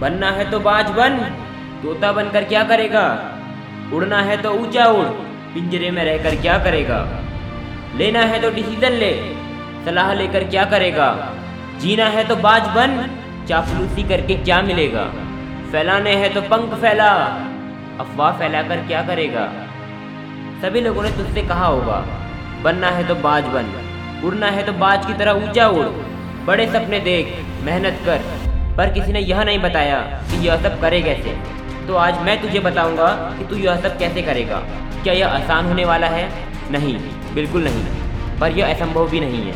बनना है तो बाज बन, तोता बनकर क्या करेगा? उड़ना है तो ऊंचा उड़, पिंजरे में रहकर क्या करेगा? लेना है तो डिसीजन ले, सलाह लेकर क्या करेगा? जीना है तो बाज बन, चापलूसी करके क्या मिलेगा? फैलाने हैं तो पंख फैला, अफवाह फैलाकर क्या करेगा? सभी लोगों ने तुझसे कहा होगा, बनना है तो बाज बन, उड़ना है तो बाज की तरह ऊंचा उड़, बड़े सपने देख, मेहनत कर। पर किसी ने यह नहीं बताया कि यह सब करे कैसे। तो आज मैं तुझे बताऊंगा कि तू यह सब कैसे करेगा। क्या यह आसान होने वाला है? नहीं, बिल्कुल नहीं, पर यह असंभव भी नहीं है।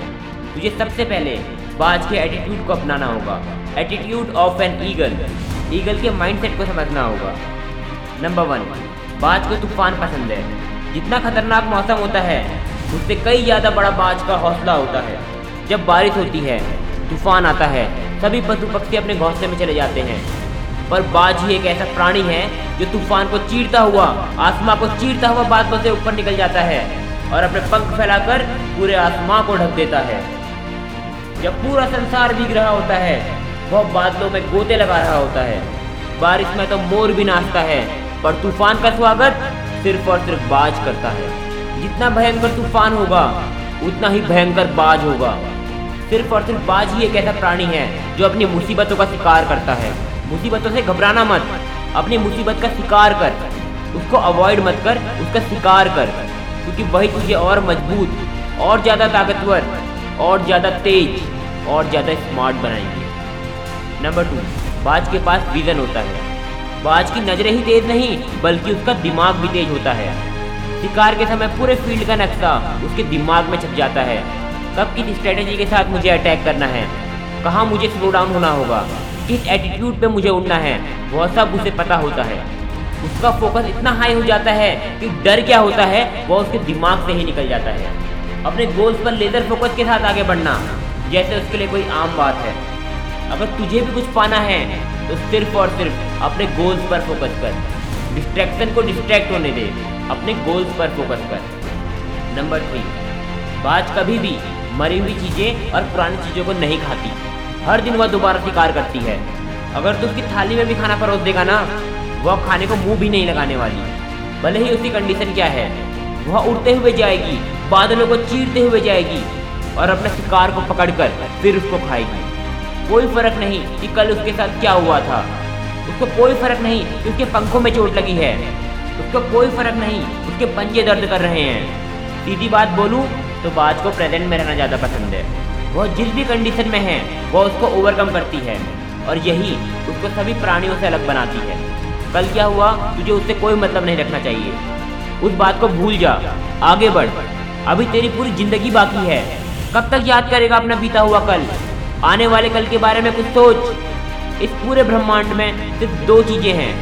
तुझे सबसे पहले बाज के एटीट्यूड को अपनाना होगा, attitude of an eagle. Eagle के माइंडसेट को समझना होगा। नंबर 1, बाज को तूफान पसंद है। जितना खतरनाक मौसम होता है उससे कई ज़्यादा बड़ा बाज का हौसला होता है। जब बारिश होती है, तूफान आता है, सभी पशु पक्षी अपने घोंसले में चले जाते हैं, पर बाज ही एक ऐसा प्राणी है जो तूफान को चीरता हुआ, आसमान को चीरता हुआ बादलों से ऊपर निकल जाता है और अपने पंख फैलाकर पूरे आसमान को ढक देता है। जब पूरा संसार भीग रहा होता है, वह बादलों में गोते लगा रहा होता है। बारिश में तो मोर भी नाचता है, पर तूफान का स्वागत सिर्फ और सिर्फ बाज करता है। जितना भयंकर तूफान होगा, उतना ही भयंकर बाज होगा। सिर्फ और सिर्फ बाज ही एक ऐसा प्राणी है जो अपनी मुसीबतों का शिकार करता है। मुसीबतों से घबराना मत, अपनी मुसीबत का शिकार कर, उसको अवॉइड मत कर, उसका शिकार कर, क्योंकि वही तुझे और मजबूत, और ज़्यादा ताकतवर, और ज़्यादा तेज, और ज़्यादा स्मार्ट बनाएंगे। नंबर 2, बाज के पास विजन होता है। बाज की नज़रें ही तेज नहीं, बल्कि उसका दिमाग भी तेज होता है। शिकार के समय पूरे फील्ड का नक्शा उसके दिमाग में छप जाता है। कब किस स्ट्रेटेजी के साथ मुझे अटैक करना है, कहाँ मुझे स्लो डाउन होना होगा, किस एटीट्यूड पे मुझे उड़ना है, वह सब उसे पता होता है। उसका फोकस इतना हाई हो जाता है कि डर क्या होता है वह उसके दिमाग से ही निकल जाता है। अपने गोल्स पर लेजर फोकस के साथ आगे बढ़ना जैसे उसके लिए कोई आम बात है। अगर तुझे भी कुछ पाना है तो सिर्फ और सिर्फ अपने गोल्स पर फोकस कर। डिस्ट्रैक्शन को डिस्ट्रैक्ट होने दे, अपने गोल्स पर फोकस कर। नंबर 3, बाज कभी भी मरी हुई चीज़ें और पुरानी चीज़ों को नहीं खाती। हर दिन वह दोबारा शिकार करती है। अगर तो उसकी थाली में भी खाना परोस देगा ना, वह खाने को मुंह भी नहीं लगाने वाली। भले ही उसकी कंडीशन क्या है, वह उड़ते हुए जाएगी, बादलों को चीरते हुए जाएगी और अपने शिकार को पकड़कर फिर उसको खाएगी। कोई फर्क नहीं कि कल उसके साथ क्या हुआ था, उसको कोई फर्क नहीं कि उसके पंखों में चोट लगी है, उसको कोई फर्क नहीं उसके पंजे दर्द कर रहे हैं। सीधी बात बोलूं तो बाज को प्रेजेंट में रहना ज़्यादा पसंद है। वह जिस भी कंडीशन में है वह उसको ओवरकम करती है, और यही उसको सभी प्राणियों से अलग बनाती है। कल क्या हुआ तुझे उससे कोई मतलब नहीं रखना चाहिए, उस बात को भूल जा, आगे बढ़। अभी तेरी पूरी ज़िंदगी बाकी है। कब तक याद करेगा अपना बीता हुआ कल? आने वाले कल के बारे में कुछ सोच। इस पूरे ब्रह्मांड में सिर्फ 2 चीज़ें हैं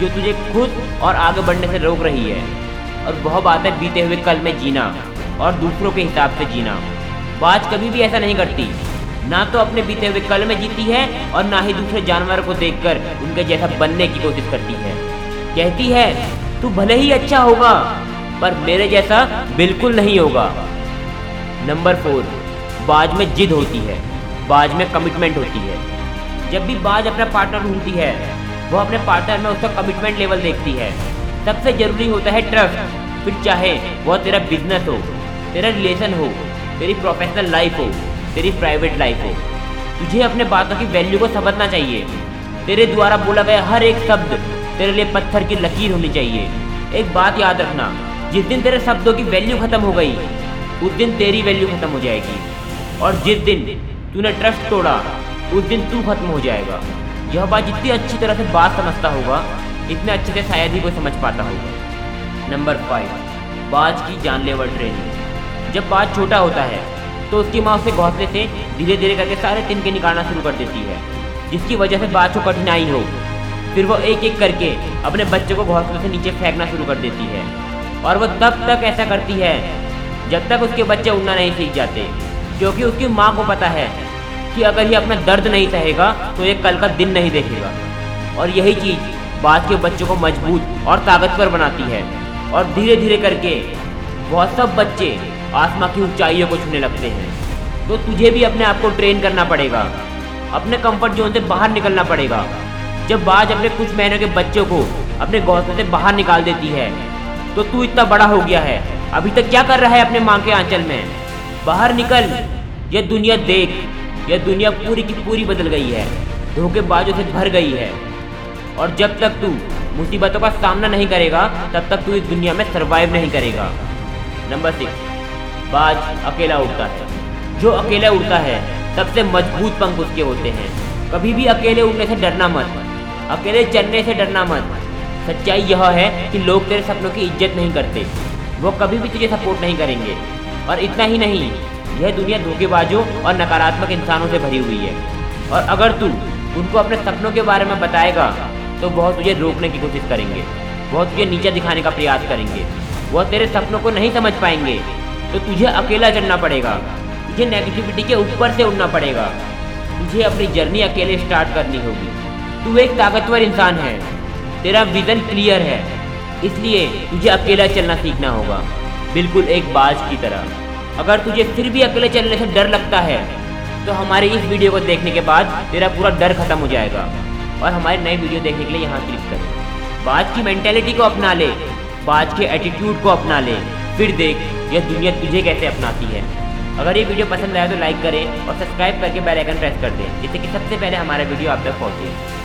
जो तुझे खुद और आगे बढ़ने से रोक रही है, और वह बात है बीते हुए कल में जीना और दूसरों के हिसाब से जीना। बाज कभी भी ऐसा नहीं करती, ना तो अपने बीते हुए कल में जीती है और ना ही दूसरे जानवरों को देखकर उनके जैसा बनने की कोशिश करती है। कहती है तू भले ही अच्छा होगा, पर मेरे जैसा बिल्कुल नहीं होगा। नंबर 4, बाज में जिद होती है, बाज में कमिटमेंट होती है। जब भी बाज अपना पार्टनर ढूंढती है, वह अपने पार्टनर में उसका कमिटमेंट लेवल देखती है। सबसे ज़रूरी होता है ट्रस्ट, फिर चाहे वह तेरा बिजनेस हो, तेरा रिलेशन हो, तेरी प्रोफेशनल लाइफ हो, तेरी प्राइवेट लाइफ हो। तुझे अपने बातों की वैल्यू को समझना चाहिए। तेरे द्वारा बोला गया हर एक शब्द तेरे लिए पत्थर की लकीर होनी चाहिए। एक बात याद रखना, जिस दिन तेरे शब्दों की वैल्यू ख़त्म हो गई, उस दिन तेरी वैल्यू ख़त्म हो जाएगी, और जिस दिन तूने ट्रस्ट तोड़ा, उस दिन तू खत्म हो जाएगा। यह बात जितनी अच्छी तरह से बात समझता होगा, इतने अच्छे से शायद ही कोई समझ पाता होगा। नंबर 5, बाज की जानलेवा ट्रेनिंग। जब बाज छोटा होता है तो उसकी माँ उसे घोंसले से धीरे धीरे करके सारे तिनके निकालना शुरू कर देती है, जिसकी वजह से बाज को कठिनाई हो। फिर वह एक एक करके अपने बच्चे को घोंसले से नीचे फेंकना शुरू कर देती है, और वह तब तक ऐसा करती है जब तक उसके बच्चे उड़ना नहीं सीख जाते, क्योंकि उसकी माँ को पता है कि अगर ये अपना दर्द नहीं सहेगा तो ये कल का दिन नहीं देखेगा। और यही चीज़ बाज के बच्चों को मजबूत और ताकतवर बनाती है, और धीरे धीरे करके बहुत सब बच्चे आसमां की ऊंचाइयों को छूने लगते हैं। तो तुझे भी अपने आप को ट्रेन करना पड़ेगा, अपने कंफर्ट जोन से बाहर निकलना पड़ेगा, जब बाज अपने कुछ महीनों के बच्चों को अपने घोंसले से बाहर निकाल देती है तो तू इतना बड़ा हो गया है, अभी तक क्या कर रहा है अपने माँ के आंचल में? बाहर निकल, यह दुनिया देख, यह दुनिया पूरी की पूरी बदल गई है, धोखेबाजों से भर गई है। और जब तक तू मुसीबतों का सामना नहीं करेगा तब तक तू इस दुनिया में सर्वाइव नहीं करेगा। नंबर 6, बाज अकेला उड़ता है। जो अकेला उड़ता है सबसे मजबूत पंख उसके होते हैं। कभी भी अकेले उड़ने से डरना मत, अकेले चलने से डरना मत। सच्चाई यह है कि लोग तेरे सपनों की इज्जत नहीं करते, वो कभी भी तुझे सपोर्ट नहीं करेंगे। और इतना ही नहीं, यह दुनिया धोखेबाजों और नकारात्मक इंसानों से भरी हुई है, और अगर तू उनको अपने सपनों के बारे में बताएगा तो बहुत तुझे रोकने की कोशिश करेंगे, बहुत तुझे नीचे दिखाने का प्रयास करेंगे, वह तेरे सपनों को नहीं समझ पाएंगे। तो तुझे अकेला चलना पड़ेगा, तुझे नेगेटिविटी के ऊपर से उड़ना पड़ेगा, तुझे अपनी जर्नी अकेले स्टार्ट करनी होगी। तू एक ताकतवर इंसान है, तेरा विजन क्लियर है, इसलिए तुझे अकेला चलना सीखना होगा, बिल्कुल एक बाज की तरह। अगर तुझे फिर भी अकेले चलने से डर लगता है तो हमारे इस वीडियो को देखने के बाद तेरा पूरा डर खत्म हो जाएगा। और हमारे नए वीडियो देखने के लिए यहाँ क्लिक करें। बाज की मैंटेलिटी को अपना ले, बाज के एटीट्यूड को अपना ले, फिर देख यह दुनिया तुझे कैसे अपनाती है। अगर ये वीडियो पसंद आया तो लाइक करें और सब्सक्राइब करके बेल आइकन प्रेस कर दें, जिससे कि सबसे पहले हमारा वीडियो आप तक पहुँचे।